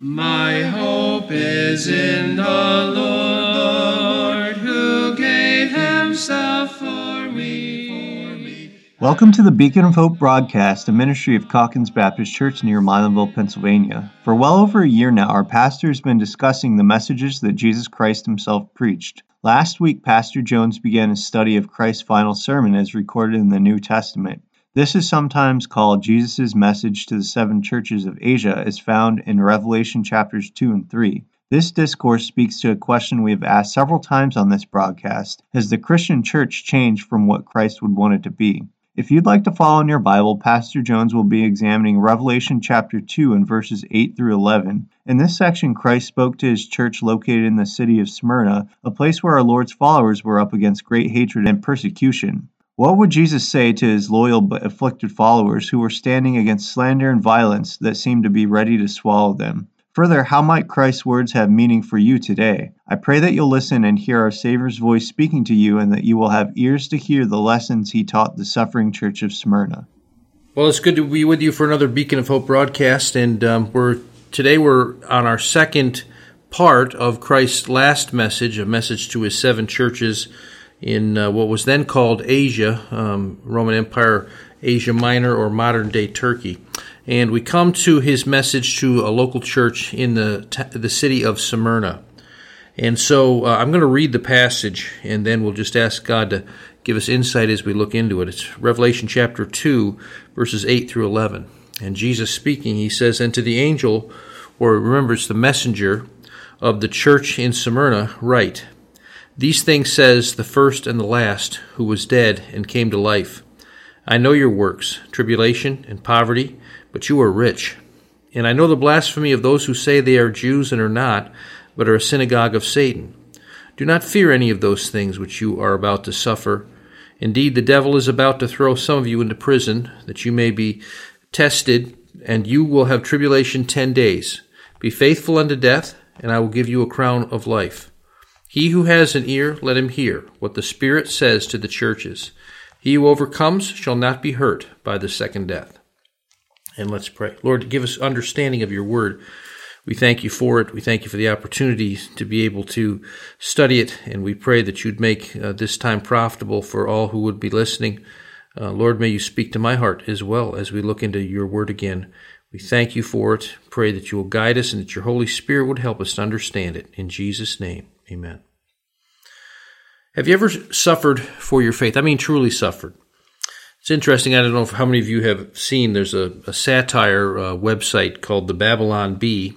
My hope is in the Lord, who gave himself for me. Welcome to the Beacon of Hope broadcast, a ministry of Calkins Baptist Church near Milanville, Pennsylvania. For well over a year now, our pastor has been discussing the messages that Jesus Christ himself preached. Last week, Pastor Jones began his study of Christ's final sermon as recorded in the New Testament. This is sometimes called Jesus' message to the seven churches of Asia, as found in Revelation chapters 2 and 3. This discourse speaks to a question we have asked several times on this broadcast: has the Christian church changed from what Christ would want it to be? If you'd like to follow in your Bible, Pastor Jones will be examining Revelation chapter 2 and verses 8 through 11. In this section, Christ spoke to his church located in the city of Smyrna, a place where our Lord's followers were up against great hatred and persecution. What would Jesus say to his loyal but afflicted followers who were standing against slander and violence that seemed to be ready to swallow them? Further, how might Christ's words have meaning for you today? I pray that you'll listen and hear our Savior's voice speaking to you, and that you will have ears to hear the lessons he taught the suffering church of Smyrna. Well, it's good to be with you for another Beacon of Hope broadcast, and today we're on our second part of Christ's last message, a message to his seven churches in what was then called Asia, Roman Empire, Asia Minor, or modern-day Turkey. And we come to his message to a local church in the city of Smyrna. And so I'm going to read the passage, and then we'll just ask God to give us insight as we look into it. It's Revelation chapter 2, verses 8 through 11. And Jesus speaking, he says, "And to the angel," or remember it's the messenger, "of the church in Smyrna write, these things says the first and the last, who was dead and came to life. I know your works, tribulation and poverty, but you are rich. And I know the blasphemy of those who say they are Jews and are not, but are a synagogue of Satan. Do not fear any of those things which you are about to suffer. Indeed, the devil is about to throw some of you into prison, that you may be tested, and you will have tribulation 10 days. Be faithful unto death, and I will give you a crown of life. He who has an ear, let him hear what the Spirit says to the churches. He who overcomes shall not be hurt by the second death." And let's pray. Lord, give us understanding of your word. We thank you for it. We thank you for the opportunity to be able to study it, and we pray that you'd make this time profitable for all who would be listening. Lord, may you speak to my heart as well as we look into your word again. We thank you for it. Pray that you will guide us and that your Holy Spirit would help us to understand it. In Jesus' name, amen. Have you ever suffered for your faith? I mean, truly suffered. It's interesting. I don't know how many of you have seen. There's a satire website called the Babylon Bee,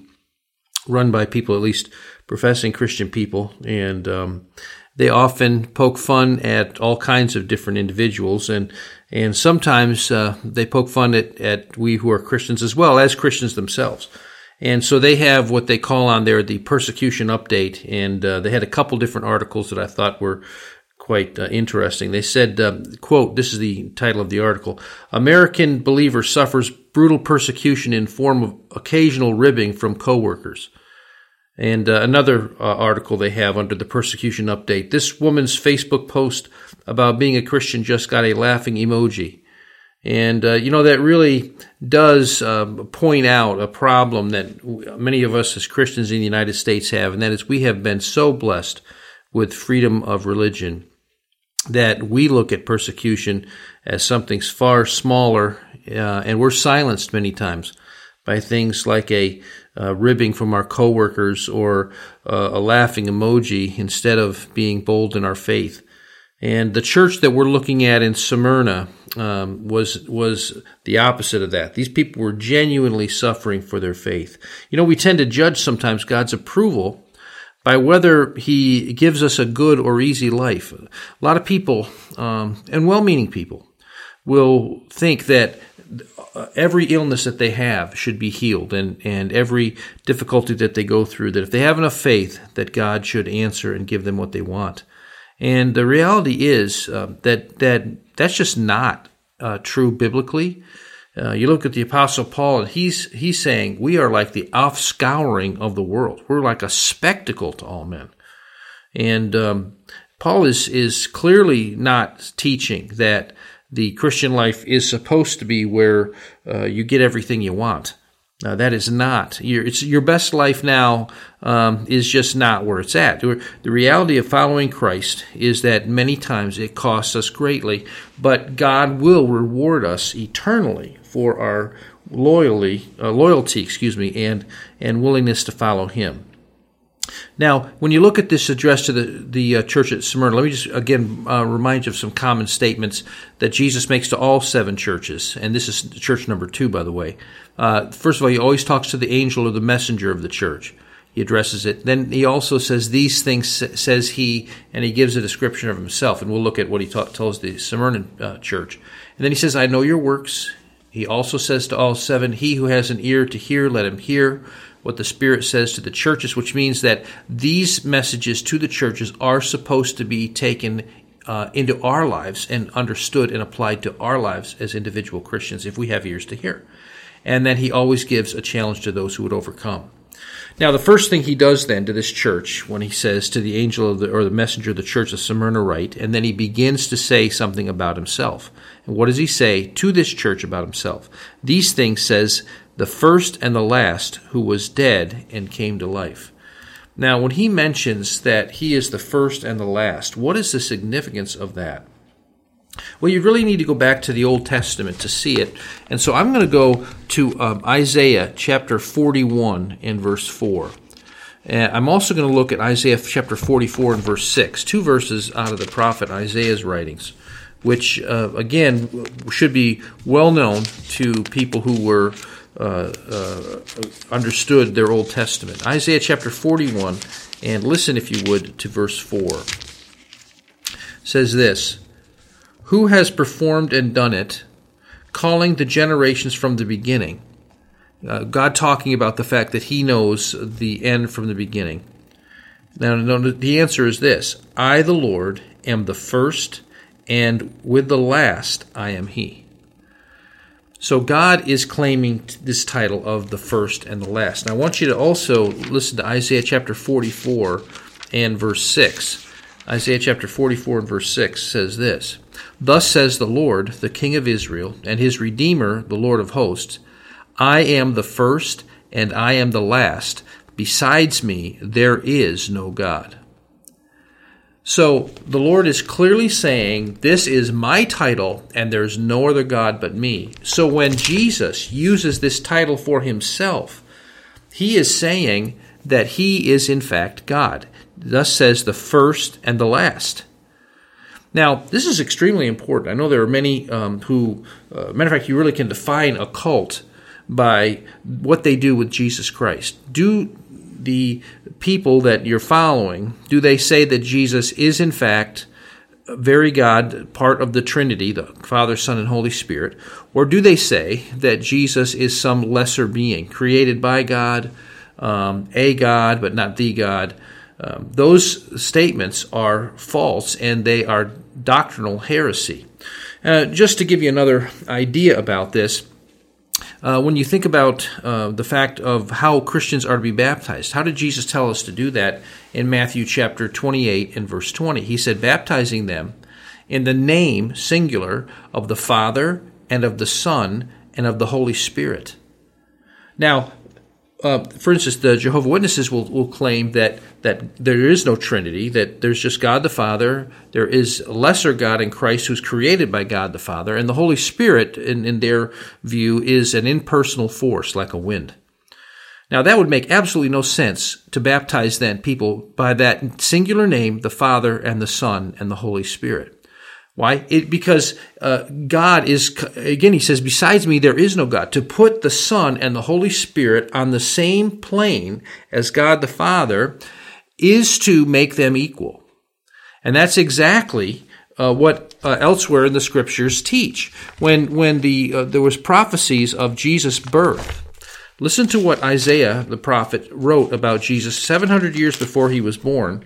run by people, at least professing Christian people, and they often poke fun at all kinds of different individuals, and sometimes they poke fun at we who are Christians as well as Christians themselves. And so they have what they call on there the persecution update, and they had a couple different articles that I thought were quite interesting. They said, quote, this is the title of the article, "American believer suffers brutal persecution in form of occasional ribbing from coworkers." And another article they have under the persecution update, "This woman's Facebook post about being a Christian just got a laughing emoji." And, that really does point out a problem that many of us as Christians in the United States have, and that is we have been so blessed with freedom of religion that we look at persecution as something far smaller, and we're silenced many times by things like a ribbing from our coworkers or a laughing emoji instead of being bold in our faith. And the church that we're looking at in Smyrna was the opposite of that. These people were genuinely suffering for their faith. You know, we tend to judge sometimes God's approval by whether he gives us a good or easy life. A lot of people, and well-meaning people, will think that every illness that they have should be healed, and every difficulty that they go through, that if they have enough faith, that God should answer and give them what they want. And the reality is that's just not true biblically. You look at the Apostle Paul, and he's saying we are like the offscouring of the world. We're like a spectacle to all men. And Paul is clearly not teaching that the Christian life is supposed to be where you get everything you want. That is not your best life now is just not where it's at. The reality of following Christ is that many times it costs us greatly, but God will reward us eternally for our loyalty, and willingness to follow Him. Now, when you look at this address to the church at Smyrna, let me just again remind you of some common statements that Jesus makes to all seven churches, and this is church number 2, by the way. First of all, he always talks to the angel or the messenger of the church. He addresses it. Then he also says, these things says he, and he gives a description of himself, and we'll look at what he tells the Smyrna church. And then he says, I know your works. He also says to all seven, he who has an ear to hear, let him hear what the Spirit says to the churches, which means that these messages to the churches are supposed to be taken into our lives and understood and applied to our lives as individual Christians if we have ears to hear. And then he always gives a challenge to those who would overcome. Now, the first thing he does then to this church, when he says to the angel or the messenger of the church of Smyrna write, and then he begins to say something about himself. And what does he say to this church about himself? These things says the first and the last, who was dead and came to life. Now, when he mentions that he is the first and the last, what is the significance of that? Well, you really need to go back to the Old Testament to see it. And so I'm going to go to Isaiah chapter 41 and verse 4. And I'm also going to look at Isaiah chapter 44 and verse 6, 2 verses out of the prophet Isaiah's writings, which, again, should be well known to people who were understood their Old Testament. Isaiah chapter 41, and listen, if you would, to verse 4. It says this, who has performed and done it, calling the generations from the beginning? God talking about the fact that he knows the end from the beginning. Now, the answer is this, I, the Lord, am the first, and with the last I am he. So God is claiming this title of the first and the last. Now, I want you to also listen to Isaiah chapter 44 and verse 6. Isaiah chapter 44 and verse 6 says this, thus says the Lord, the King of Israel, and his Redeemer, the Lord of hosts, I am the first and I am the last. Besides me, there is no God. So the Lord is clearly saying, this is my title and there's no other God but me. So when Jesus uses this title for himself, he is saying that he is in fact God. Thus says the first and the last. Now, this is extremely important. I know there are many who, matter of fact, you really can define a cult by what they do with Jesus Christ. Do the people that you're following, do they say that Jesus is in fact very God, part of the Trinity, the Father, Son, and Holy Spirit, or do they say that Jesus is some lesser being, created by God, a God, but not the God? Those statements are false, and they are doctrinal heresy. Just to give you another idea about this, when you think about the fact of how Christians are to be baptized, how did Jesus tell us to do that in Matthew chapter 28 and verse 20? He said, baptizing them in the name, singular, of the Father and of the Son and of the Holy Spirit. Now, for instance, the Jehovah's Witnesses will claim that there is no Trinity, that there's just God the Father, there is a lesser God in Christ who's created by God the Father, and the Holy Spirit, in their view, is an impersonal force like a wind. Now, that would make absolutely no sense to baptize then people by that singular name, the Father and the Son and the Holy Spirit. Why? Because God is, again, he says, besides me, there is no God. To put the Son and the Holy Spirit on the same plane as God the Father is to make them equal. And that's exactly what elsewhere in the Scriptures teach. When there was prophecies of Jesus' birth, listen to what Isaiah, the prophet, wrote about Jesus 700 years before he was born.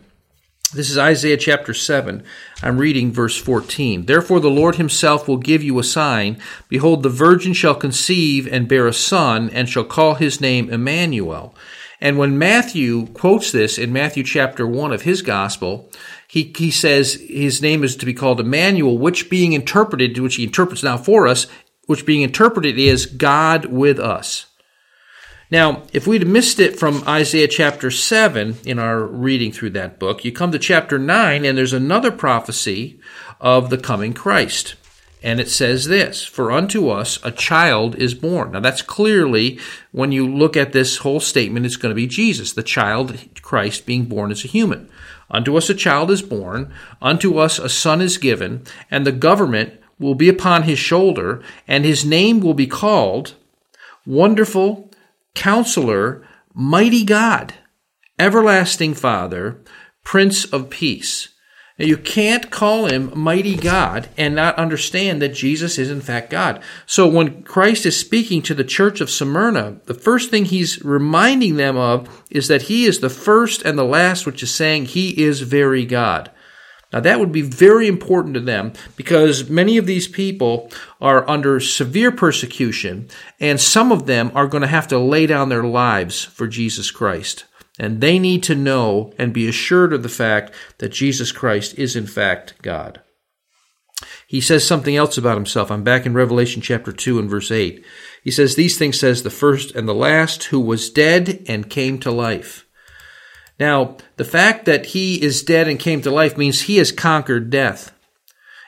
This is Isaiah chapter 7. I'm reading verse 14. Therefore the Lord himself will give you a sign. Behold, the virgin shall conceive and bear a son, and shall call his name Emmanuel. And when Matthew quotes this in Matthew chapter 1 of his gospel, he says his name is to be called Emmanuel, which he interprets now for us, which being interpreted is God with us. Now, if we'd missed it from Isaiah chapter 7 in our reading through that book, you come to chapter 9, and there's another prophecy of the coming Christ. And it says this, "For unto us a child is born." Now, that's clearly, when you look at this whole statement, it's going to be Jesus, the child, Christ, being born as a human. "Unto us a child is born, unto us a son is given, and the government will be upon his shoulder, and his name will be called Wonderful Counselor, Mighty God, Everlasting Father, Prince of Peace." Now, you can't call him Mighty God and not understand that Jesus is, in fact, God. So when Christ is speaking to the church of Smyrna, the first thing he's reminding them of is that he is the first and the last, which is saying he is very God. Now, that would be very important to them, because many of these people are under severe persecution, and some of them are going to have to lay down their lives for Jesus Christ. And they need to know and be assured of the fact that Jesus Christ is, in fact, God. He says something else about himself. I'm back in Revelation chapter 2 and verse 8. He says, "These things says the first and the last, who was dead and came to life." Now, the fact that he is dead and came to life means he has conquered death.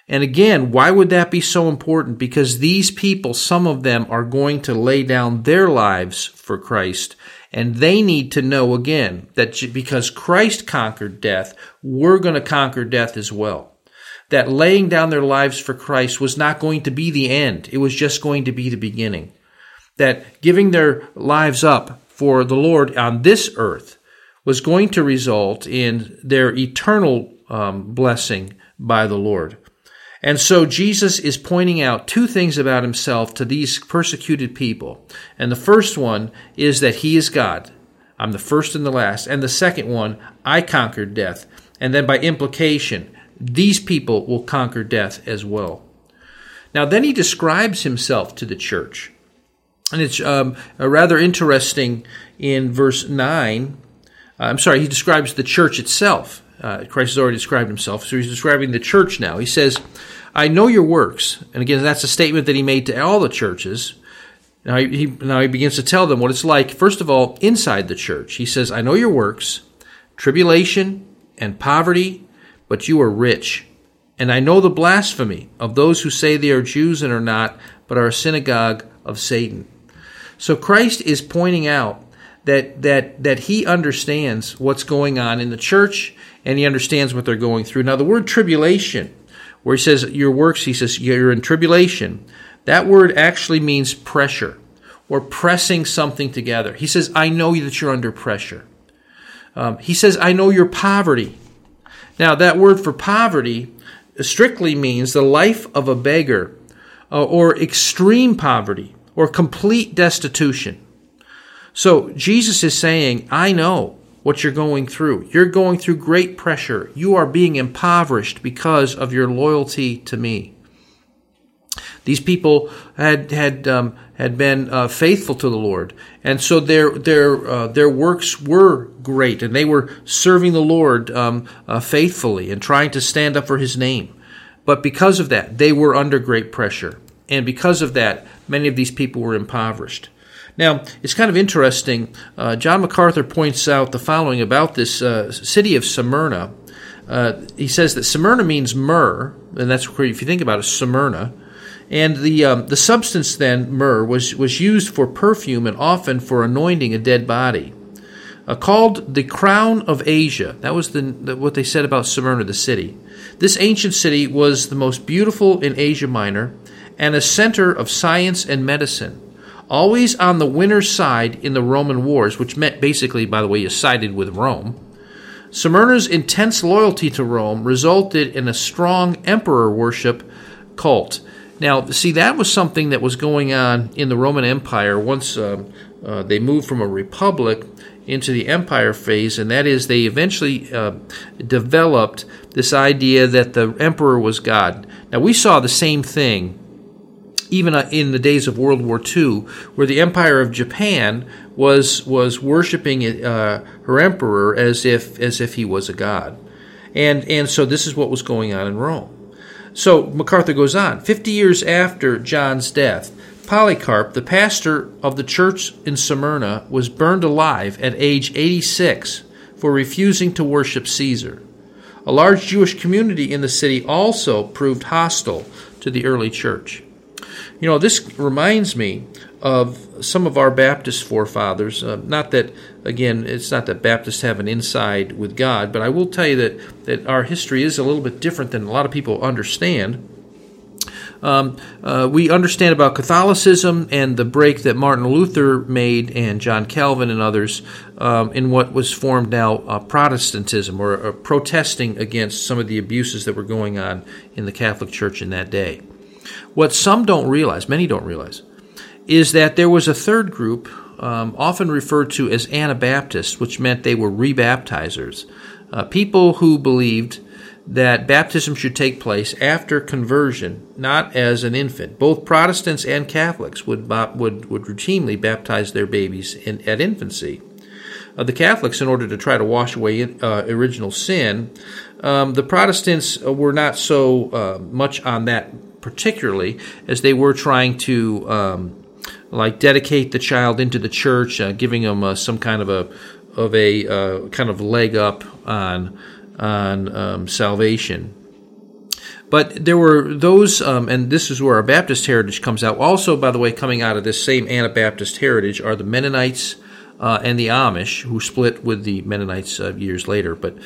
And again, why would that be so important? Because these people, some of them, are going to lay down their lives for Christ. And they need to know, again, that because Christ conquered death, we're going to conquer death as well. That laying down their lives for Christ was not going to be the end. It was just going to be the beginning. That giving their lives up for the Lord on this earth was going to result in their eternal blessing by the Lord. And so Jesus is pointing out two things about himself to these persecuted people. And the first one is that he is God. I'm the first and the last. And the second one, I conquered death. And then by implication, these people will conquer death as well. Now then he describes himself to the church. And it's rather interesting in verse 9. He describes the church itself. Christ has already described himself, so he's describing the church now. He says, "I know your works." And again, that's a statement that he made to all the churches. Now he begins to tell them what it's like, first of all, inside the church. He says, "I know your works, tribulation and poverty, but you are rich. And I know the blasphemy of those who say they are Jews and are not, but are a synagogue of Satan." So Christ is pointing out that he understands what's going on in the church, and he understands what they're going through. Now, the word tribulation, where he says your works, he says you're in tribulation, that word actually means pressure or pressing something together. He says, "I know that you're under pressure." He says, "I know your poverty." Now, that word for poverty strictly means the life of a beggar, or extreme poverty, or complete destitution. So Jesus is saying, "I know what you're going through. You're going through great pressure. You are being impoverished because of your loyalty to me." These people had been faithful to the Lord, and so their works were great, and they were serving the Lord faithfully and trying to stand up for his name. But because of that, they were under great pressure, and because of that, many of these people were impoverished. Now, it's kind of interesting. John MacArthur points out the following about this city of Smyrna. He says that Smyrna means myrrh, and that's where, if you think about it, Smyrna. And the substance then, myrrh, was used for perfume and often for anointing a dead body. Called the crown of Asia. That was what they said about Smyrna, the city. This ancient city was the most beautiful in Asia Minor and a center of science and medicine. Always on the winner's side in the Roman wars, which meant basically, by the way, you sided with Rome. Smyrna's intense loyalty to Rome resulted in a strong emperor worship cult. Now, see, that was something that was going on in the Roman Empire once they moved from a republic into the empire phase, and that is they eventually developed this idea that the emperor was God. Now, we saw the same thing even in the days of World War II, where the Empire of Japan was worshiping her emperor as if he was a god, and so this is what was going on in Rome. So MacArthur goes on. 50 years after John's death, Polycarp, the pastor of the church in Smyrna, was burned alive at age 86 for refusing to worship Caesar. A large Jewish community in the city also proved hostile to the early church. You know, this reminds me of some of our Baptist forefathers. Not that, again, it's not that Baptists have an inside with God, but I will tell you that our history is a little bit different than a lot of people understand. We understand about Catholicism and the break that Martin Luther made and John Calvin and others in what was formed now Protestantism, or protesting against some of the abuses that were going on in the Catholic Church in that day. What some don't realize, many don't realize, is that there was a third group, often referred to as Anabaptists, which meant they were rebaptizers, people who believed that baptism should take place after conversion, not as an infant. Both Protestants and Catholics would routinely baptize their babies at infancy. The Catholics, in order to try to wash away original sin, the Protestants were not so much on that particularly, as they were trying to dedicate the child into the church, giving them some kind of a leg up on salvation. But there were those, and this is where our Baptist heritage comes out. Also, by the way, coming out of this same Anabaptist heritage are the Mennonites and the Amish, who split with the Mennonites years later. But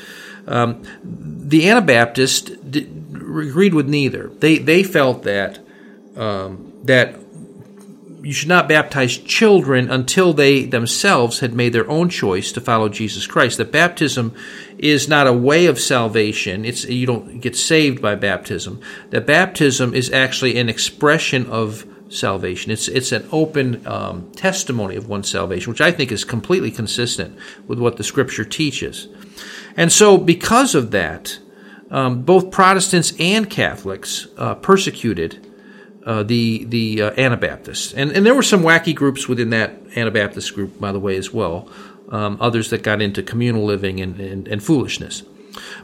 the Anabaptists agreed with neither. They felt that you should not baptize children until they themselves had made their own choice to follow Jesus Christ. That baptism is not a way of salvation. You don't get saved by baptism. That baptism is actually an expression of salvation. It's an open testimony of one's salvation, which I think is completely consistent with what the Scripture teaches. And so because of that, both Protestants and Catholics persecuted the Anabaptists. And there were some wacky groups within that Anabaptist group, by the way, as well, others that got into communal living and foolishness.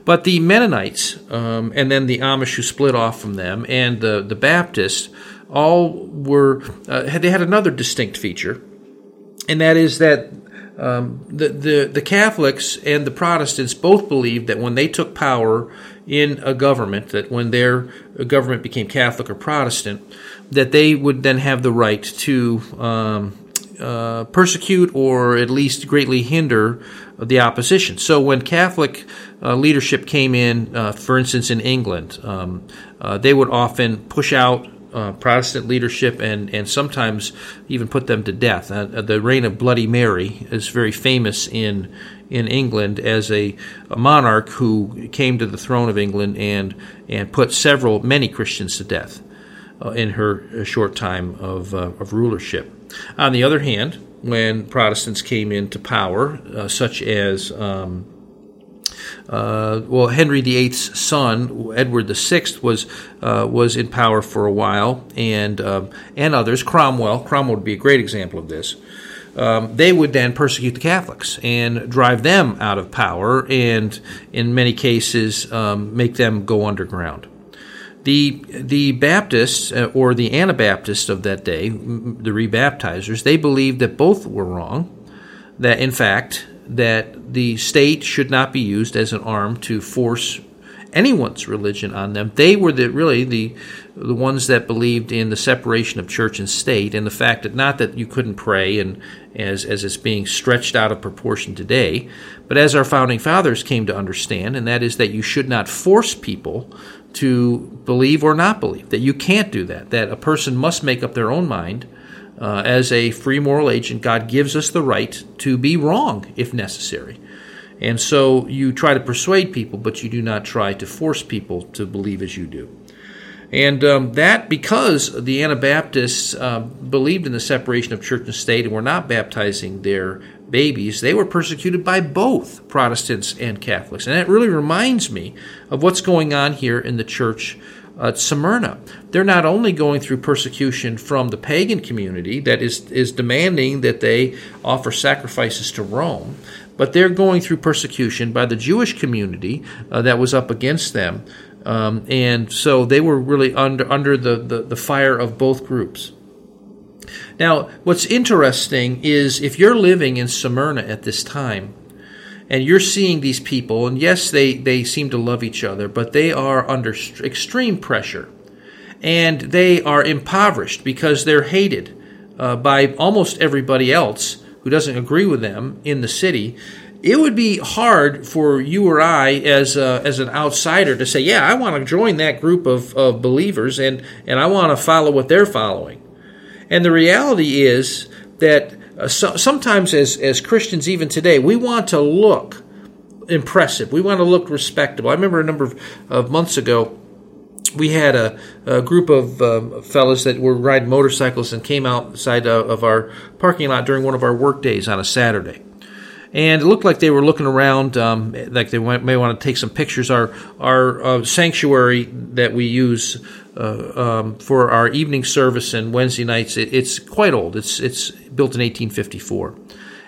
But the Mennonites, and then the Amish who split off from them, and the Baptists, all were they had another distinct feature, and that is that the Catholics and the Protestants both believed that when they took power in a government, that when their government became Catholic or Protestant, that they would then have the right to persecute or at least greatly hinder the opposition. So when Catholic leadership came in, for instance in England, they would often push out Protestant leadership and sometimes even put them to death. The reign of Bloody Mary is very famous in England as a monarch who came to the throne of England and put many Christians to death in her short time of rulership. On the other hand, when Protestants came into power, such as Henry VIII's son, Edward VI, was in power for a while, and others. Cromwell would be a great example of this. They would then persecute the Catholics and drive them out of power, and in many cases make them go underground. The Baptists, or the Anabaptists of that day, the rebaptizers, they believed that both were wrong, that in fact that the state should not be used as an arm to force anyone's religion on them. They were the ones that believed in the separation of church and state, and the fact that not that you couldn't pray, and as it's being stretched out of proportion today, but as our founding fathers came to understand, and that is that you should not force people to believe or not believe, that you can't do that, that a person must make up their own mind. As a free moral agent, God gives us the right to be wrong if necessary. And so you try to persuade people, but you do not try to force people to believe as you do. And that, because the Anabaptists believed in the separation of church and state and were not baptizing their babies, they were persecuted by both Protestants and Catholics. And that really reminds me of what's going on here in the church at Smyrna. They're not only going through persecution from the pagan community that is demanding that they offer sacrifices to Rome, but they're going through persecution by the Jewish community that was up against them. And so they were really under the fire of both groups. Now, what's interesting is if you're living in Smyrna at this time, and you're seeing these people, and yes, they seem to love each other, but they are under extreme pressure, and they are impoverished because they're hated by almost everybody else who doesn't agree with them in the city. It would be hard for you or I as an outsider to say, yeah, I want to join that group of believers, and I want to follow what they're following. And the reality is that sometimes as Christians even today, we want to look impressive. We want to look respectable. I remember a number of months ago, we had a group of fellas that were riding motorcycles and came outside of our parking lot during one of our work days on a Saturday. And it looked like they were looking around, like they may want to take some pictures. Our sanctuary that we use for our evening service and Wednesday nights, it's quite old. It's built in 1854.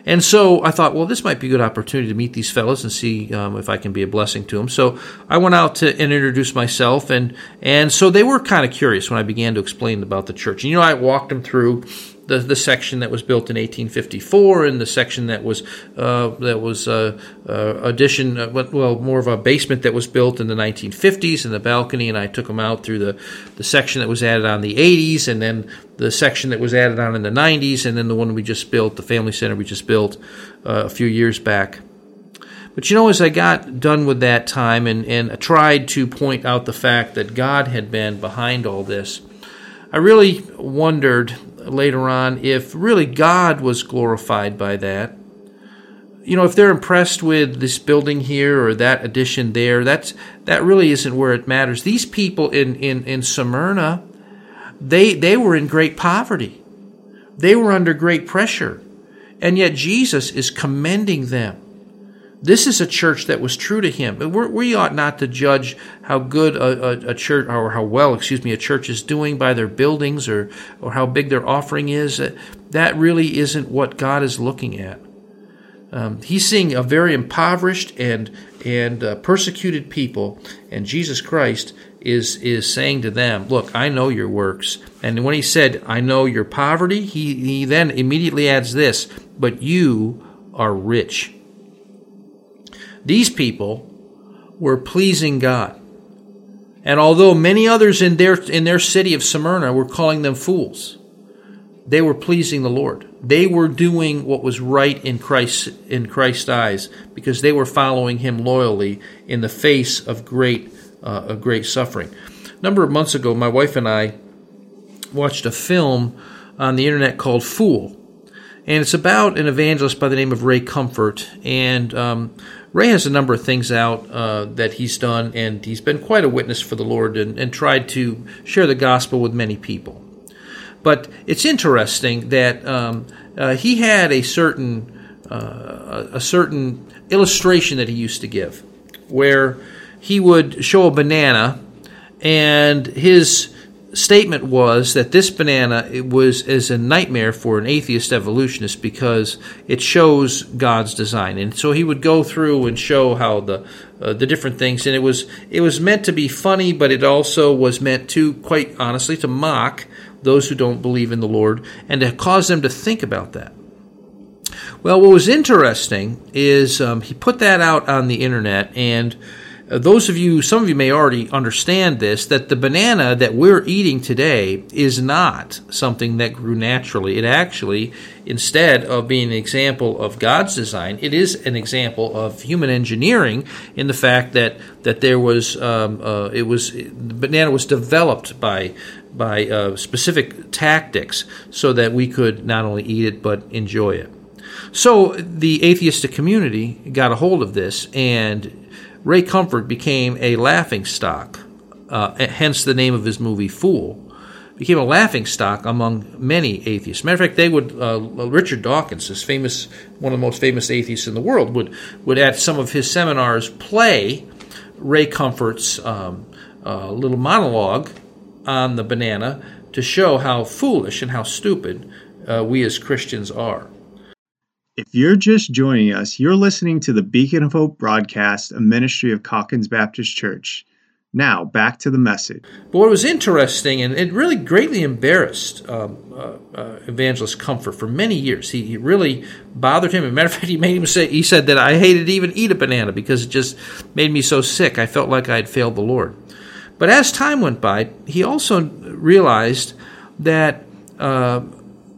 And so I thought, well, this might be a good opportunity to meet these fellows and see if I can be a blessing to them. So I went out and introduced myself, and so they were kind of curious when I began to explain about the church. And, you know, I walked them through the section that was built in 1854 and the section more of a basement that was built in the 1950s and the balcony, and I took them out through the section that was added on in the 80s and then the section that was added on in the 90s and then the one we just built, the family center we just built a few years back. But, you know, as I got done with that time and I tried to point out the fact that God had been behind all this, I really wondered later on if really God was glorified by that. You know, if they're impressed with this building here or that addition there, that really isn't where it matters. These people in Smyrna, they were in great poverty. They were under great pressure. And yet Jesus is commending them. This is a church that was true to him. We ought not to judge how good a church, or how well, a church is doing by their buildings or how big their offering is. That really isn't what God is looking at. He's seeing a very impoverished and persecuted people, and Jesus Christ is saying to them, look, I know your works. And when he said, I know your poverty, he then immediately adds this, but you are rich. These people were pleasing God. And although many others in their city of Smyrna were calling them fools, they were pleasing the Lord. They were doing what was right in Christ's eyes because they were following him loyally in the face of great suffering. A number of months ago, my wife and I watched a film on the internet called Fool. And it's about an evangelist by the name of Ray Comfort. And Ray has a number of things out that he's done, and he's been quite a witness for the Lord and tried to share the gospel with many people. But it's interesting that he had a certain illustration that he used to give, where he would show a banana, and his statement was that this banana is a nightmare for an atheist evolutionist because it shows God's design. And so he would go through and show how the different things, and it was meant to be funny, but it also was meant to, quite honestly, to mock those who don't believe in the Lord and to cause them to think about that. Well, what was interesting is he put that out on the internet, and some of you may already understand this, that the banana that we're eating today is not something that grew naturally. It actually, instead of being an example of God's design, it is an example of human engineering in the fact that there was the banana was developed by specific tactics so that we could not only eat it but enjoy it. So the atheistic community got a hold of this, and Ray Comfort became a laughingstock, hence the name of his movie Fool. Became a laughingstock among many atheists. Matter of fact, Richard Dawkins, one of the most famous atheists in the world, would at some of his seminars play Ray Comfort's little monologue on the banana to show how foolish and how stupid we as Christians are. If you're just joining us, you're listening to the Beacon of Hope broadcast, a ministry of Calkins Baptist Church. Now, back to the message. But what was interesting, and it really greatly embarrassed Evangelist Comfort for many years. He really bothered him. As a matter of fact, he made him say, he said that I hated to even eat a banana because it just made me so sick. I felt like I had failed the Lord. But as time went by, he also realized that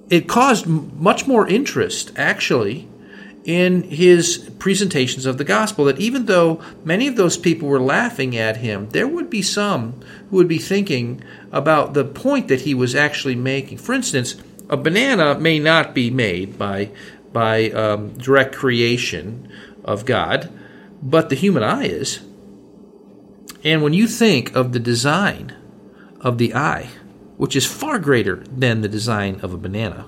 it caused much more interest, actually, in his presentations of the gospel, that even though many of those people were laughing at him, there would be some who would be thinking about the point that he was actually making. For instance, a banana may not be made by direct creation of God, but the human eye is. And when you think of the design of the eye, which is far greater than the design of a banana,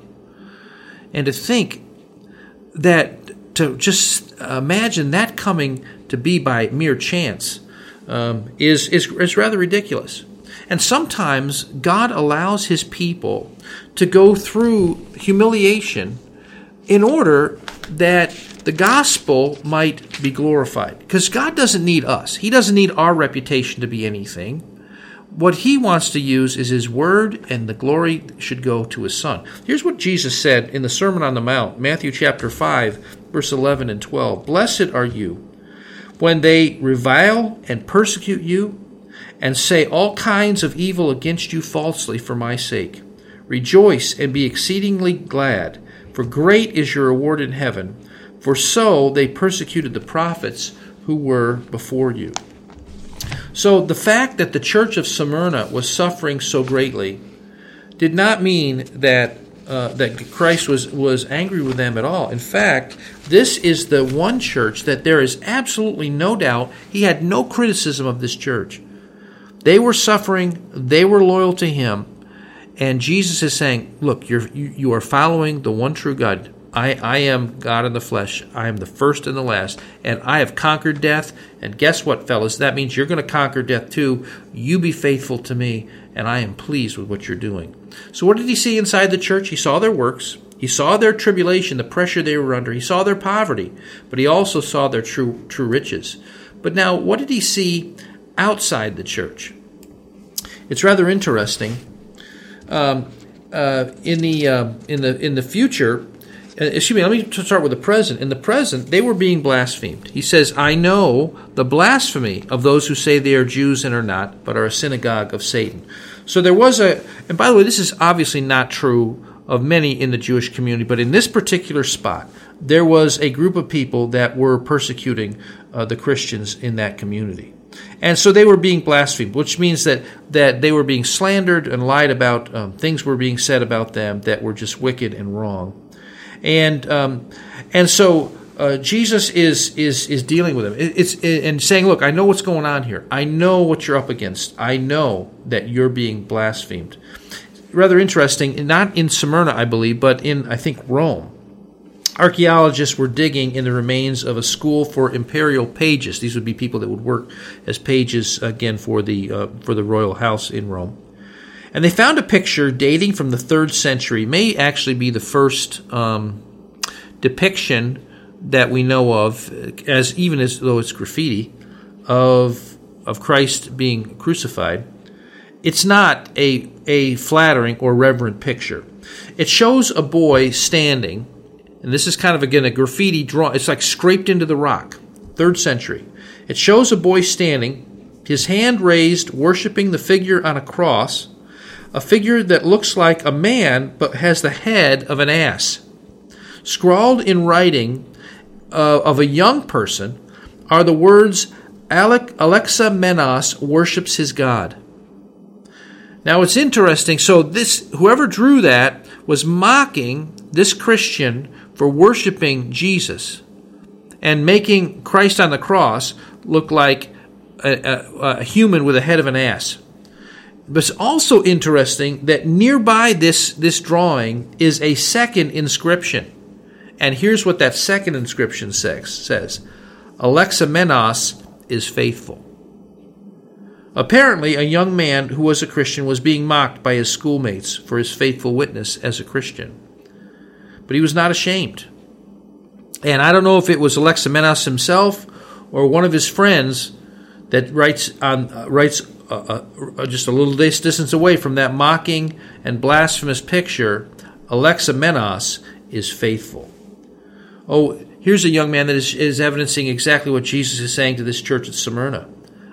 and to think that to just imagine that coming to be by mere chance is rather ridiculous. And sometimes God allows his people to go through humiliation in order that the gospel might be glorified. Because God doesn't need us. He doesn't need our reputation to be anything. What he wants to use is his word, and the glory should go to his son. Here's what Jesus said in the Sermon on the Mount, Matthew chapter 5, verse 11 and 12. Blessed are you when they revile and persecute you and say all kinds of evil against you falsely for my sake. Rejoice and be exceedingly glad, for great is your reward in heaven. For so they persecuted the prophets who were before you. So the fact that the church of Smyrna was suffering so greatly did not mean that Christ was angry with them at all. In fact, this is the one church that there is absolutely no doubt he had no criticism of this church. They were suffering, they were loyal to him, and Jesus is saying, look, you are following the one true God. I am God in the flesh. I am the first and the last. And I have conquered death. And guess what, fellas? That means you're going to conquer death too. You be faithful to me, and I am pleased with what you're doing. So what did he see inside the church? He saw their works. He saw their tribulation, the pressure they were under. He saw their poverty. But he also saw their true riches. But now, what did he see outside the church? It's rather interesting. In the future... Excuse me, let me start with the present. In the present, they were being blasphemed. He says, I know the blasphemy of those who say they are Jews and are not, but are a synagogue of Satan. So there was and by the way, this is obviously not true of many in the Jewish community, but in this particular spot, there was a group of people that were persecuting the Christians in that community. And so they were being blasphemed, which means that they were being slandered and lied about. Things were being said about them that were just wicked and wrong. And so Jesus is dealing with them. It's saying, look, I know what's going on here. I know what you're up against. I know that you're being blasphemed. Rather interesting, not in Smyrna, I believe, but in, I think, Rome. Archaeologists were digging in the remains of a school for imperial pages. These would be people that would work as pages, again, for the royal house in Rome. And they found a picture dating from the 3rd century, may actually be the first depiction that we know of, even though it's graffiti, of Christ being crucified. It's not a flattering or reverent picture. It shows a boy standing, and this is kind of, again, a graffiti drawing. It's like scraped into the rock, 3rd century. It shows a boy standing, his hand raised, worshiping the figure on a cross, a figure that looks like a man but has the head of an ass. Scrawled in writing of a young person are the words, Alexamenos worships his God. Now it's interesting, so this whoever drew that was mocking this Christian for worshiping Jesus and making Christ on the cross look like a human with the head of an ass. But it's also interesting that nearby this drawing is a second inscription. And here's what that second inscription says. Alexamenos is faithful. Apparently, a young man who was a Christian was being mocked by his schoolmates for his faithful witness as a Christian. But he was not ashamed. And I don't know if it was Alexamenos himself or one of his friends that writes just a little distance away from that mocking and blasphemous picture, Alexamenos, is faithful. Oh, here's a young man that is evidencing exactly what Jesus is saying to this church at Smyrna.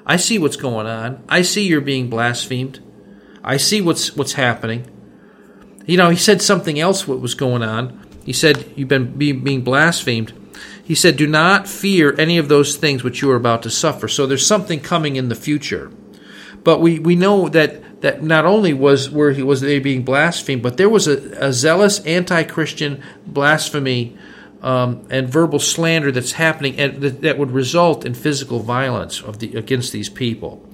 I see what's going on. I see you're being blasphemed. I see what's happening. You know, he said something else what was going on. He said, you've been being blasphemed. He said, do not fear any of those things which you are about to suffer. So there's something coming in the future. But we know that not only was they being blasphemed, but there was a zealous anti-Christian blasphemy and verbal slander that's happening, and that would result in physical violence against these people.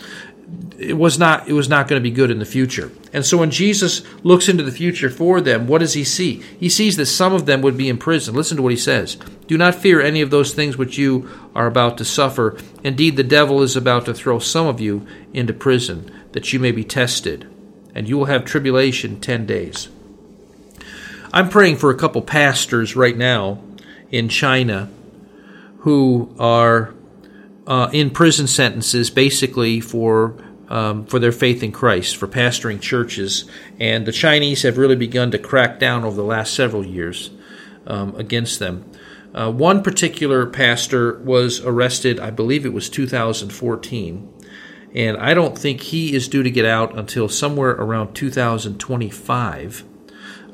It was not going to be good in the future. And so when Jesus looks into the future for them, what does he see? He sees that some of them would be imprisoned. Listen to what he says. Do not fear any of those things which you are about to suffer. Indeed, the devil is about to throw some of you into prison, that you may be tested, and you will have tribulation 10 days. I'm praying for a couple pastors right now in China who are in prison sentences, basically for their faith in Christ, for pastoring churches. And the Chinese have really begun to crack down over the last several years against them. One particular pastor was arrested, I believe it was 2014, and I don't think he is due to get out until somewhere around 2025.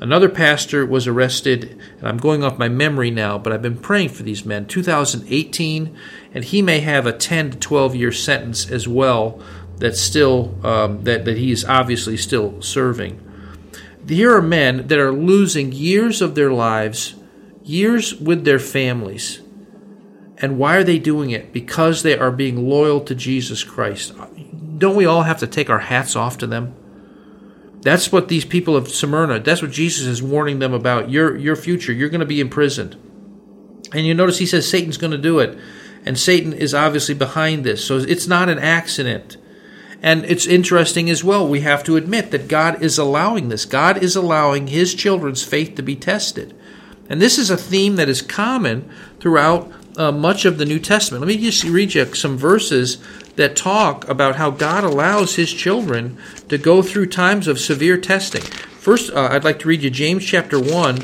Another pastor was arrested, and I'm going off my memory now, but I've been praying for these men, 2018, and he may have a 10 to 12-year sentence as well that's still that he is obviously still serving. Here are men that are losing years of their lives, years with their families. And why are they doing it? Because they are being loyal to Jesus Christ. Don't we all have to take our hats off to them? That's what these people of Smyrna, that's what Jesus is warning them about. Your future, you're going to be imprisoned. And you notice he says Satan's going to do it. And Satan is obviously behind this. So it's not an accident. And it's interesting as well, we have to admit that God is allowing this. God is allowing his children's faith to be tested. And this is a theme that is common throughout much of the New Testament. Let me just read you some verses that talk about how God allows his children to go through times of severe testing. First, I'd like to read you James chapter 1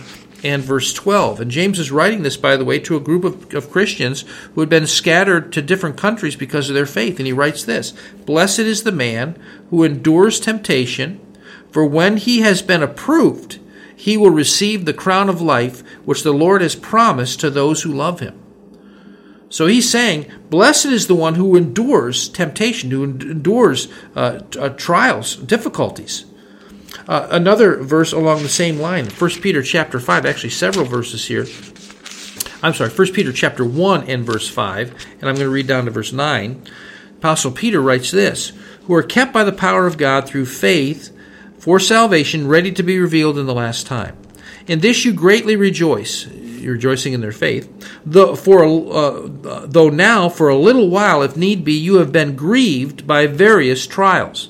and verse 12. And James is writing this, by the way, to a group of Christians who had been scattered to different countries because of their faith. And he writes this, "Blessed is the man who endures temptation, for when he has been approved, he will receive the crown of life which the Lord has promised to those who love him." So he's saying, blessed is the one who endures temptation, who endures trials, difficulties. Another verse along the same line, First Peter chapter 5, actually several verses here. I'm sorry, First Peter chapter 1 and verse 5, and I'm going to read down to verse 9. Apostle Peter writes this, "Who are kept by the power of God through faith for salvation, ready to be revealed in the last time. In this you greatly rejoice," you're rejoicing in their faith, "though now for a little while, if need be, you have been grieved by various trials,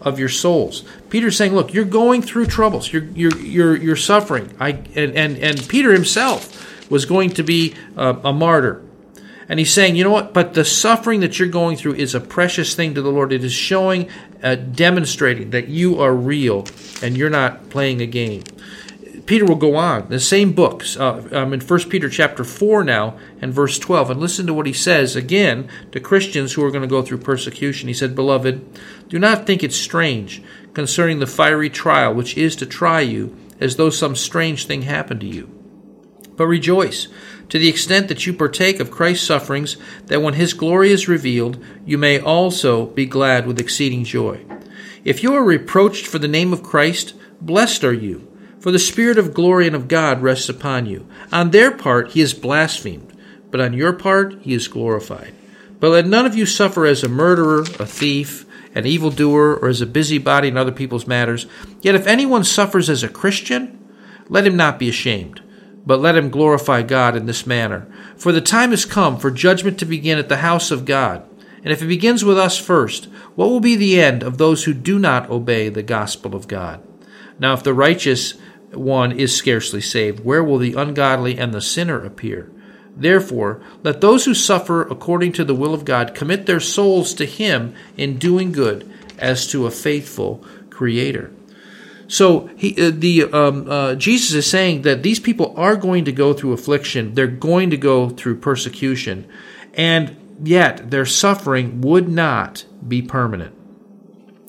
of your souls." Peter's saying, look, you're going through troubles. You're suffering. And Peter himself was going to be a martyr. And he's saying, you know what? But the suffering that you're going through is a precious thing to the Lord. It is showing, demonstrating that you are real and you're not playing a game. Peter will go on, the same books, in 1 Peter chapter 4 now, and verse 12, and listen to what he says again to Christians who are going to go through persecution. He said, "Beloved, do not think it strange concerning the fiery trial which is to try you, as though some strange thing happened to you. But rejoice to the extent that you partake of Christ's sufferings, that when his glory is revealed, you may also be glad with exceeding joy. If you are reproached for the name of Christ, blessed are you. For the Spirit of glory and of God rests upon you. On their part he is blasphemed, but on your part he is glorified. But let none of you suffer as a murderer, a thief, an evildoer, or is a busybody in other people's matters. Yet if anyone suffers as a Christian, let him not be ashamed, but let him glorify God in this manner. For the time has come for judgment to begin at the house of God. And if it begins with us first, what will be the end of those who do not obey the gospel of God? Now, if the righteous one is scarcely saved, where will the ungodly and the sinner appear? Therefore, let those who suffer according to the will of God commit their souls to Him in doing good as to a faithful Creator. So Jesus is saying that these people are going to go through affliction. They're going to go through persecution. And yet their suffering would not be permanent.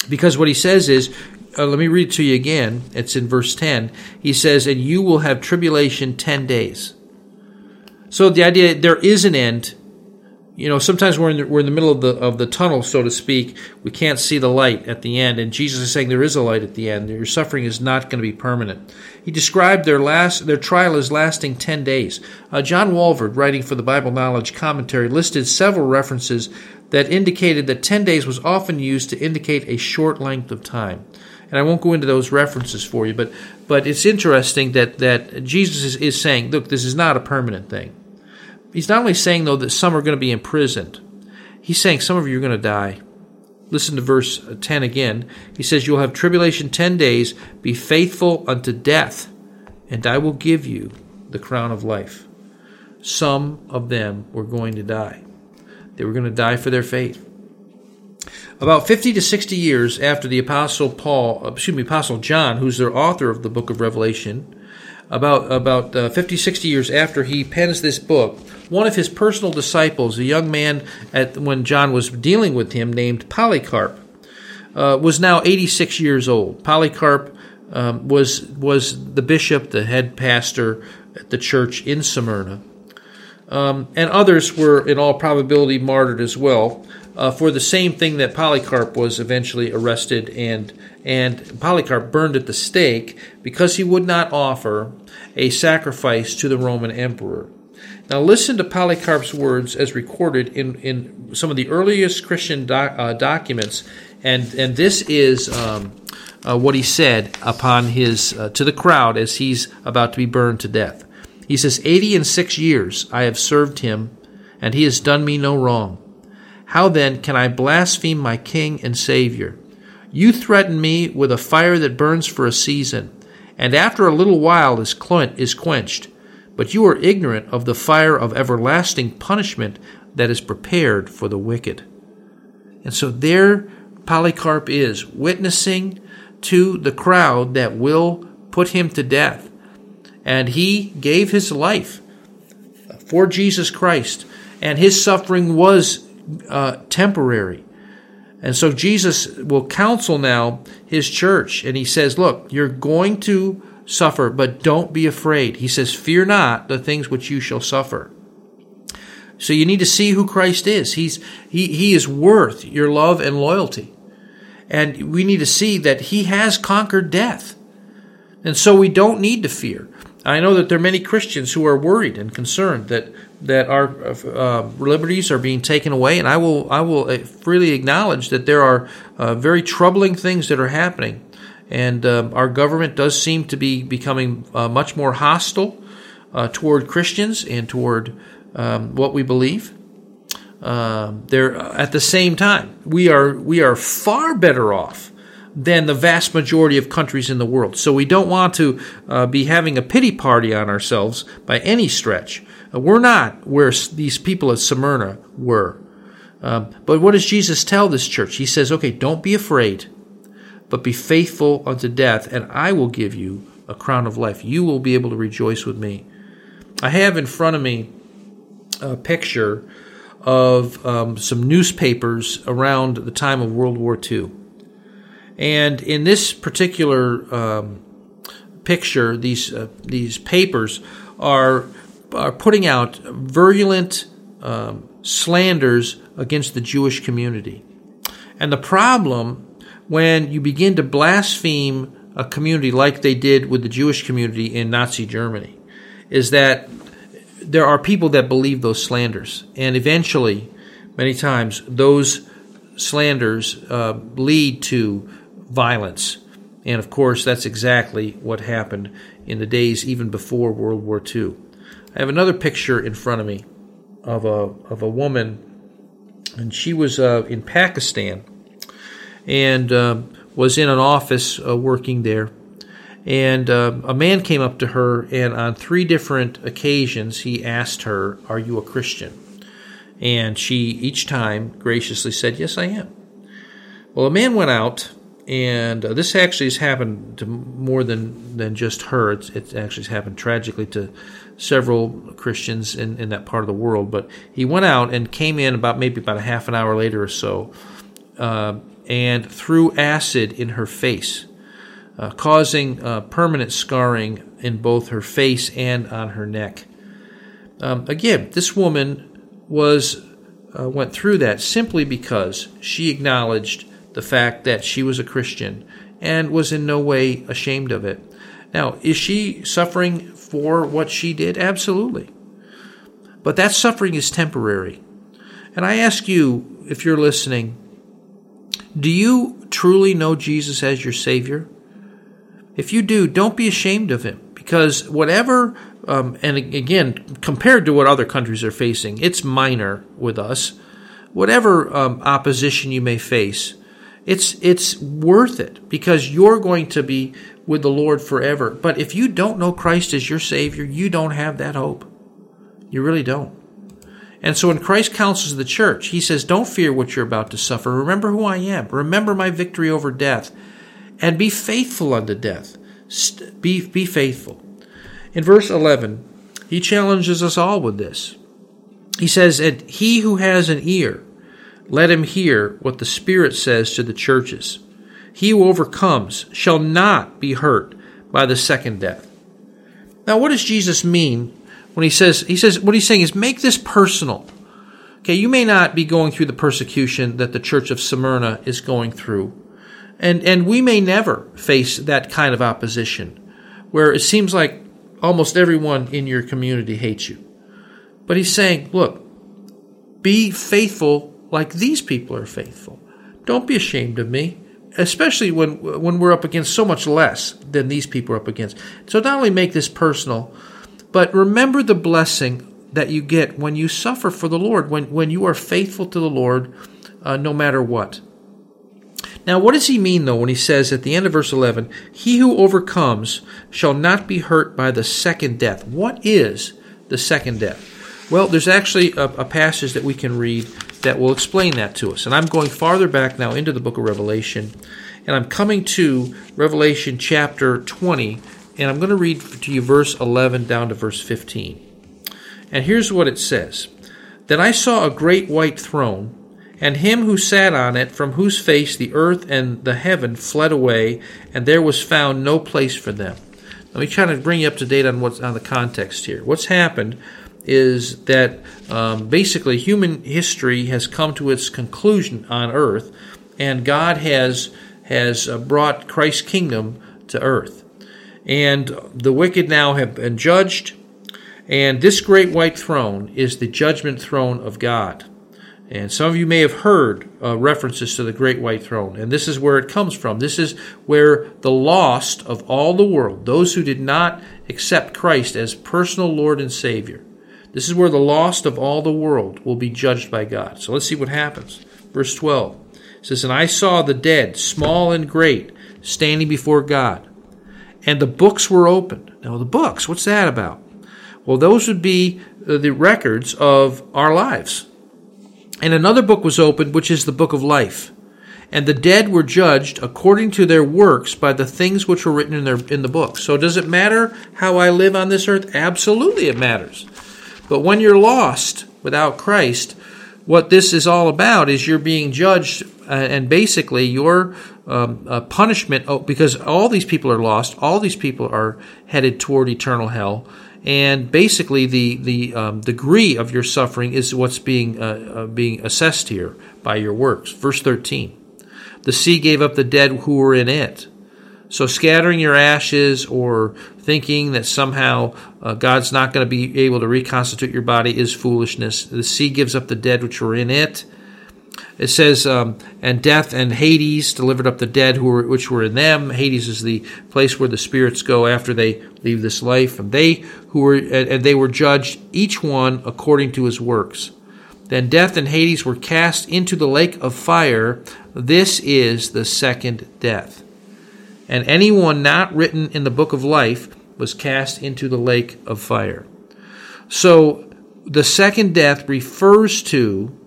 Because what he says is, let me read it to you again. It's in verse 10. He says, and you will have tribulation 10 days. So the idea, there is an end. You know, sometimes we're in the middle of the tunnel, so to speak. We can't see the light at the end, and Jesus is saying there is a light at the end. Your suffering is not going to be permanent. He described their trial as lasting 10 days. John Walford, writing for the Bible Knowledge Commentary, listed several references that indicated that 10 days was often used to indicate a short length of time. And I won't go into those references for you, but it's interesting that Jesus is saying, look, this is not a permanent thing. He's not only saying, though, that some are going to be imprisoned. He's saying some of you are going to die. Listen to verse 10 again. He says, you'll have tribulation 10 days. Be faithful unto death, and I will give you the crown of life. Some of them were going to die. They were going to die for their faith. About 50 to 60 years after the Apostle John, who's the author of the book of Revelation, about 50, 60 years after he pens this book, one of his personal disciples, a young man when John was dealing with him named Polycarp, was now 86 years old. Polycarp was the bishop, the head pastor at the church in Smyrna. And others were, in all probability, martyred as well for the same thing that Polycarp was eventually arrested, and Polycarp burned at the stake because he would not offer a sacrifice to the Roman emperor. Now listen to Polycarp's words as recorded in some of the earliest Christian documents, and this is what he said upon his to the crowd as he's about to be burned to death. He says, 86 years I have served him, and he has done me no wrong. How then can I blaspheme my King and Savior? You threaten me with a fire that burns for a season, and after a little while is quenched. But you are ignorant of the fire of everlasting punishment that is prepared for the wicked. And so there Polycarp is, witnessing to the crowd that will put him to death. And he gave his life for Jesus Christ, and his suffering was temporary. And so Jesus will counsel now his church, and he says, look, you're going to suffer, but don't be afraid. He says, fear not the things which you shall suffer. So you need to see who Christ is. He is worth your love and loyalty. And we need to see that he has conquered death. And so we don't need to fear. I know that there are many Christians who are worried and concerned that our liberties are being taken away, and I will freely acknowledge that there are very troubling things that are happening, and our government does seem to be becoming much more hostile toward Christians and toward what we believe. There, at the same time, we are far better off than the vast majority of countries in the world. So we don't want to be having a pity party on ourselves by any stretch. We're not where these people at Smyrna were. But what does Jesus tell this church? He says, okay, don't be afraid, but be faithful unto death, and I will give you a crown of life. You will be able to rejoice with me. I have in front of me a picture of some newspapers around the time of World War II. And in this particular picture, these papers are putting out virulent slanders against the Jewish community. And the problem, when you begin to blaspheme a community like they did with the Jewish community in Nazi Germany, is that there are people that believe those slanders. And eventually, many times, those slanders lead to violence. And, of course, that's exactly what happened in the days even before World War II. I have another picture in front of me of a woman, and she was in Pakistan and was in an office working there. And a man came up to her, and on three different occasions he asked her, "Are you a Christian?" And she each time graciously said, "Yes, I am." Well, a man went out, and this actually has happened to more than just her. It actually has happened tragically to several Christians in that part of the world. But he went out and came in about a half an hour later or so, and threw acid in her face, causing permanent scarring in both her face and on her neck. Again, this woman went through that simply because she acknowledged the fact that she was a Christian and was in no way ashamed of it. Now, is she suffering for what she did? Absolutely. But that suffering is temporary. And I ask you, if you're listening, do you truly know Jesus as your Savior? If you do, don't be ashamed of him, because whatever, and again, compared to what other countries are facing, it's minor with us. Whatever opposition you may face, it's worth it, because you're going to be with the Lord forever. But if you don't know Christ as your Savior, you don't have that hope. You really don't. And so when Christ counsels the church, he says, don't fear what you're about to suffer. Remember who I am. Remember my victory over death. And be faithful unto death. Be faithful. In verse 11, he challenges us all with this. He says, "And he who has an ear, let him hear what the Spirit says to the churches. He who overcomes shall not be hurt by the second death." Now, what does Jesus mean when he says what he's saying is make this personal? Okay, you may not be going through the persecution that the church of Smyrna is going through. And we may never face that kind of opposition where it seems like almost everyone in your community hates you. But he's saying, look, be faithful like these people are faithful. Don't be ashamed of me, especially when we're up against so much less than these people are up against. So not only make this personal, but remember the blessing that you get when you suffer for the Lord, when you are faithful to the Lord no matter what. Now, what does he mean, though, when he says at the end of verse 11, "He who overcomes shall not be hurt by the second death"? What is the second death? Well, there's actually a passage that we can read that will explain that to us. And I'm going farther back now into the book of Revelation, and I'm coming to Revelation chapter 20, and I'm going to read to you verse 11 down to verse 15. And here's what it says. "Then I saw a great white throne, and him who sat on it, from whose face the earth and the heaven fled away, and there was found no place for them." Let me kind of bring you up to date on what's on the context here. What's happened is that basically human history has come to its conclusion on earth, and God has brought Christ's kingdom to earth. And the wicked now have been judged, and this great white throne is the judgment throne of God. And some of you may have heard references to the great white throne, and this is where it comes from. This is where the lost of all the world, those who did not accept Christ as personal Lord and Savior, this is where the lost of all the world will be judged by God. So let's see what happens. Verse 12 says, "And I saw the dead, small and great, standing before God, and the books were opened." Now the books, what's that about? Well, those would be the records of our lives. "And another book was opened, which is the book of life. And the dead were judged according to their works by the things which were written in the book." So does it matter how I live on this earth? Absolutely it matters. But when you're lost without Christ, what this is all about is you're being judged, and basically your punishment, because all these people are lost, all these people are headed toward eternal hell. And basically, the degree of your suffering is what's being assessed here by your works. Verse 13, "The sea gave up the dead who were in it." So scattering your ashes or thinking that somehow God's not going to be able to reconstitute your body is foolishness. The sea gives up the dead which were in it, It says, and death and Hades delivered up the dead which were in them. Hades is the place where the spirits go after they leave this life. And they were judged, each one according to his works. Then death and Hades were cast into the lake of fire. This is the second death. And anyone not written in the book of life was cast into the lake of fire. So the second death refers to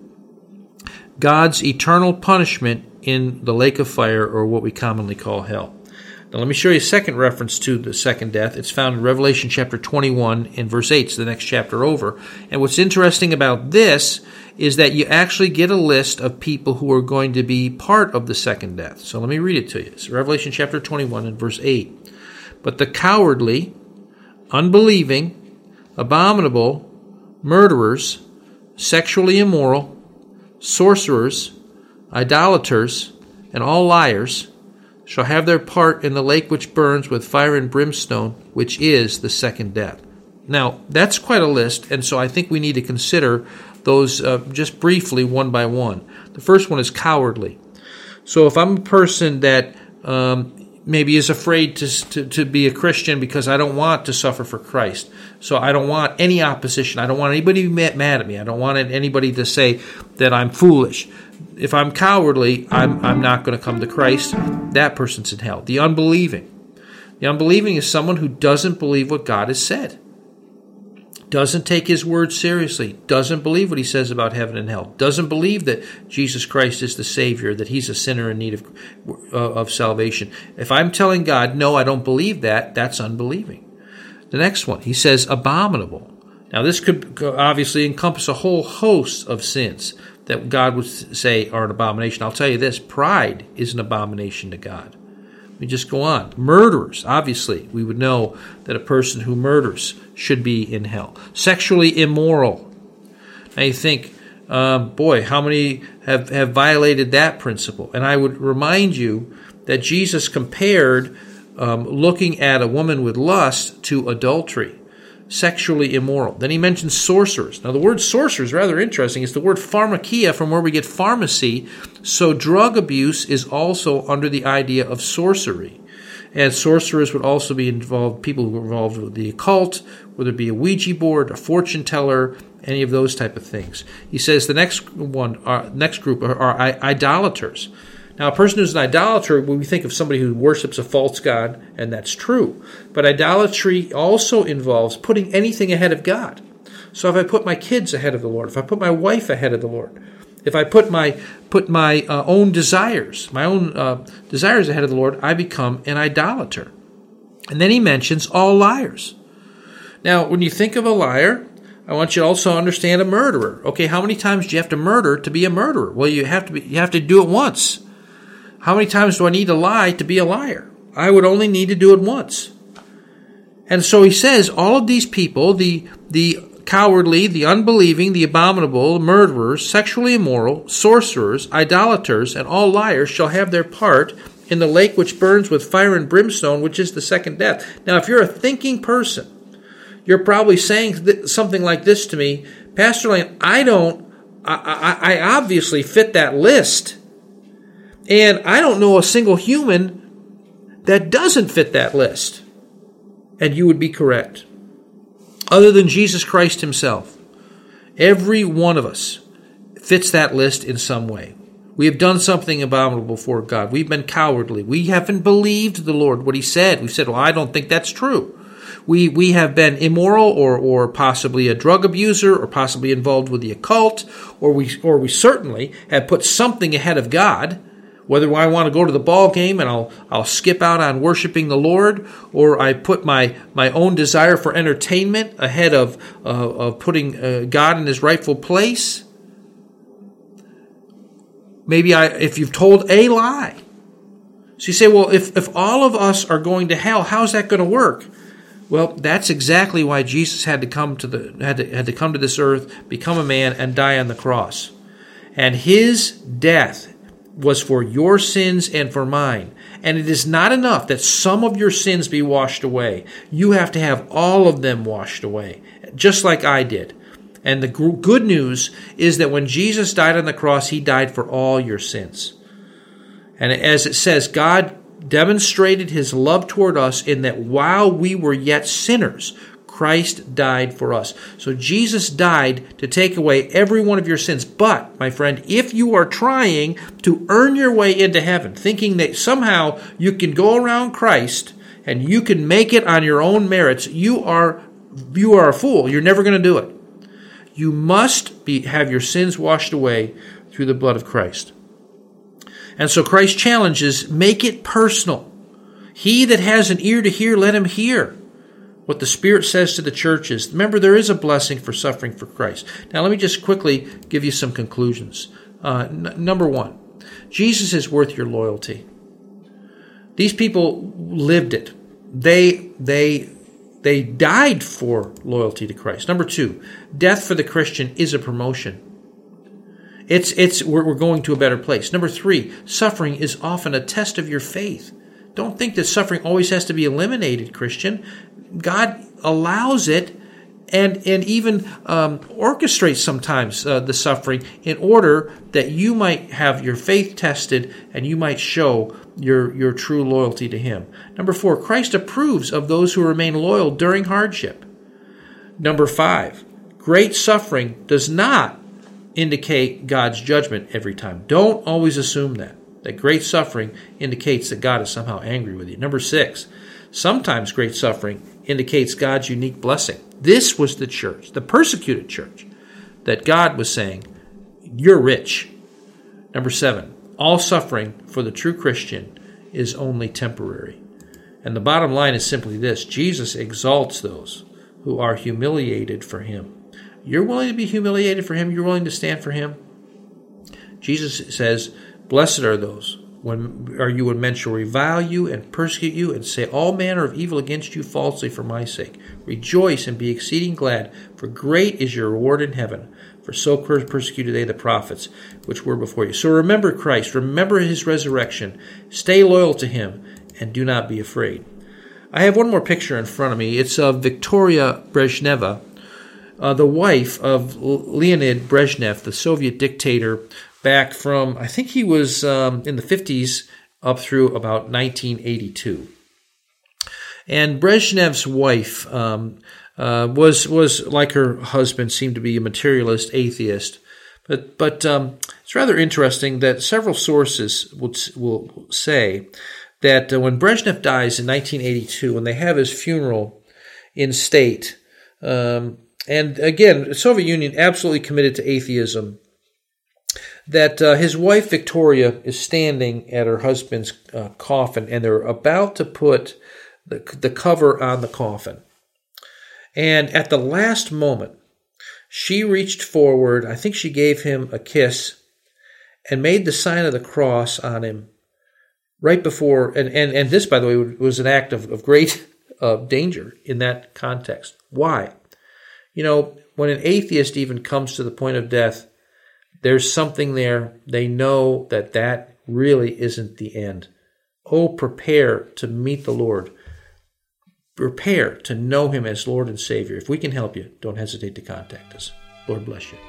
God's eternal punishment in the lake of fire, or what we commonly call hell. Now let me show you a second reference to the second death. It's found in Revelation chapter 21 and verse 8, so the next chapter over. And what's interesting about this is that you actually get a list of people who are going to be part of the second death. So let me read it to you. It's Revelation chapter 21 and verse 8. But the cowardly, unbelieving, abominable, murderers, sexually immoral, sorcerers, idolaters, and all liars shall have their part in the lake which burns with fire and brimstone, which is the second death. Now, that's quite a list, and so I think we need to consider those just briefly one by one. The first one is cowardly. So if I'm a person that maybe is afraid to be a Christian because I don't want to suffer for Christ. So I don't want any opposition. I don't want anybody to be mad at me. I don't want anybody to say that I'm foolish. If I'm cowardly, I'm not going to come to Christ. That person's in hell. The unbelieving. The unbelieving is someone who doesn't believe what God has said, doesn't take his word seriously, doesn't believe what he says about heaven and hell, doesn't believe that Jesus Christ is the Savior, that he's a sinner in need of salvation. If I'm telling God, no, I don't believe that, that's unbelieving. The next one, he says abominable. Now this could obviously encompass a whole host of sins that God would say are an abomination. I'll tell you this, pride is an abomination to God. We just go on. Murderers, obviously, we would know that a person who murders should be in hell. Sexually immoral. Now you think, boy, how many have violated that principle? And I would remind you that Jesus compared looking at a woman with lust to adultery, sexually immoral. Then he mentions sorcerers. Now the word sorcerer is rather interesting. It's the word pharmakia, from where we get pharmacy. So drug abuse is also under the idea of sorcery. And sorcerers would also be involved, people who were involved with the occult, whether it be a Ouija board, a fortune teller, any of those type of things. He says the next one, next group are idolaters. Now, a person who's an idolater, we think of somebody who worships a false god, and that's true. But idolatry also involves putting anything ahead of God. So if I put my kids ahead of the Lord, if I put my wife ahead of the Lord, if I put my own desires, ahead of the Lord, I become an idolater. And then he mentions all liars. Now, when you think of a liar, I want you to also understand a murderer. Okay, how many times do you have to murder to be a murderer? Well, you have to do it once. How many times do I need to lie to be a liar? I would only need to do it once. And so he says all of these people, the cowardly, the unbelieving, the abominable, murderers, sexually immoral, sorcerers, idolaters, and all liars shall have their part in the lake which burns with fire and brimstone, which is the second death. Now, if you're a thinking person, you're probably saying something like this to me, Pastor Lane, I obviously fit that list. And I don't know a single human that doesn't fit that list. And you would be correct. Other than Jesus Christ himself, every one of us fits that list in some way. We have done something abominable before God. We've been cowardly. We haven't believed the Lord, what he said. We've said, well, I don't think that's true. We have been immoral, or possibly a drug abuser, or possibly involved with the occult, or we certainly have put something ahead of God. Whether I want to go to the ball game and I'll skip out on worshiping the Lord, or I put my own desire for entertainment ahead of putting God in his rightful place. Maybe if you've told a lie. So you say, well, if all of us are going to hell, how's that going to work? Well, that's exactly why Jesus had to come to this earth, become a man, and die on the cross. And his death was for your sins and for mine. And it is not enough that some of your sins be washed away. You have to have all of them washed away, just like I did. And the good news is that when Jesus died on the cross, he died for all your sins. And as it says, God demonstrated his love toward us in that while we were yet sinners, Christ died for us. So Jesus died to take away every one of your sins. But, my friend, if you are trying to earn your way into heaven, thinking that somehow you can go around Christ and you can make it on your own merits, you are a fool. You're never going to do it. You must have your sins washed away through the blood of Christ. And so Christ challenges, make it personal. He that has an ear to hear, let him hear what the Spirit says to the churches. Remember, there is a blessing for suffering for Christ. Now, let me just quickly give you some conclusions. Number one, Jesus is worth your loyalty. These people lived it. They died for loyalty to Christ. Number two, death for the Christian is a promotion. We're going to a better place. Number three, suffering is often a test of your faith. Don't think that suffering always has to be eliminated, Christian. God allows it and even orchestrates sometimes the suffering in order that you might have your faith tested and you might show your true loyalty to him. Number four, Christ approves of those who remain loyal during hardship. Number five, great suffering does not indicate God's judgment every time. Don't always assume that great suffering indicates that God is somehow angry with you. Number six, sometimes great suffering indicates God's unique blessing. This was the church, the persecuted church, that God was saying, you're rich. Number seven, all suffering for the true Christian is only temporary. And the bottom line is simply this: Jesus exalts those who are humiliated for him. You're willing to be humiliated for him? You're willing to stand for him? Jesus says, blessed are those when men shall revile you and persecute you and say all manner of evil against you falsely for my sake. Rejoice and be exceeding glad, for great is your reward in heaven. For so persecuted they the prophets which were before you. So remember Christ, remember his resurrection, stay loyal to him, and do not be afraid. I have one more picture in front of me. It's of Victoria Brezhneva, the wife of Leonid Brezhnev, the Soviet dictator, back from, I think he was in the 50s up through about 1982. And Brezhnev's wife was like her husband, seemed to be a materialist atheist. But it's rather interesting that several sources will say that when Brezhnev dies in 1982, when they have his funeral in state, and again, the Soviet Union absolutely committed to atheism, that his wife Victoria is standing at her husband's coffin, and they're about to put the cover on the coffin. And at the last moment, she reached forward, I think she gave him a kiss, and made the sign of the cross on him right before, and this, by the way, was an act of great danger in that context. Why? You know, when an atheist even comes to the point of death, there's something there. They know that really isn't the end. Oh, prepare to meet the Lord. Prepare to know him as Lord and Savior. If we can help you, don't hesitate to contact us. Lord bless you.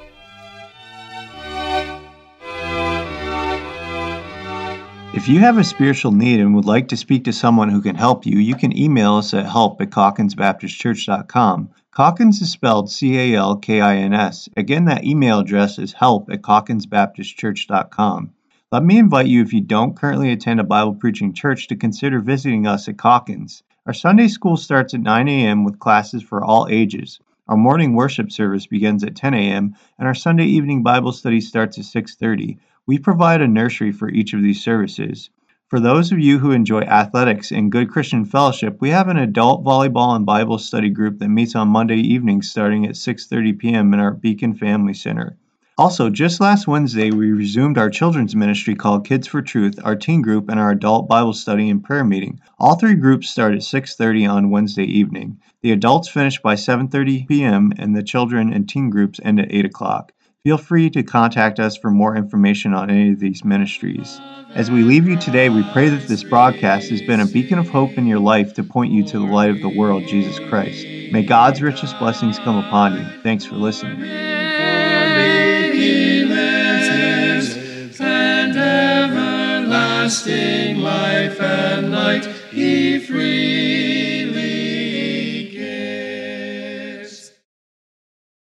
If you have a spiritual need and would like to speak to someone who can help you, you can email us at help@calkinsbaptistchurch.com. Calkins is spelled C-A-L-K-I-N-S. Again, that email address is help@calkinsbaptistchurch.com. Let me invite you, if you don't currently attend a Bible-preaching church, to consider visiting us at Calkins. Our Sunday school starts at 9 a.m. with classes for all ages. Our morning worship service begins at 10 a.m., and our Sunday evening Bible study starts at 6:30. We provide a nursery for each of these services. For those of you who enjoy athletics and good Christian fellowship, we have an adult volleyball and Bible study group that meets on Monday evenings starting at 6:30 p.m. in our Beacon Family Center. Also, just last Wednesday, we resumed our children's ministry called Kids for Truth, our teen group, and our adult Bible study and prayer meeting. All three groups start at 6:30 on Wednesday evening. The adults finish by 7:30 p.m., and the children and teen groups end at 8 o'clock. If Feel free to contact us for more information on any of these ministries. As we leave you today, we pray that this broadcast has been a beacon of hope in your life to point you to the light of the world, Jesus Christ. May God's richest blessings come upon you. Thanks for listening. Life and light, He free.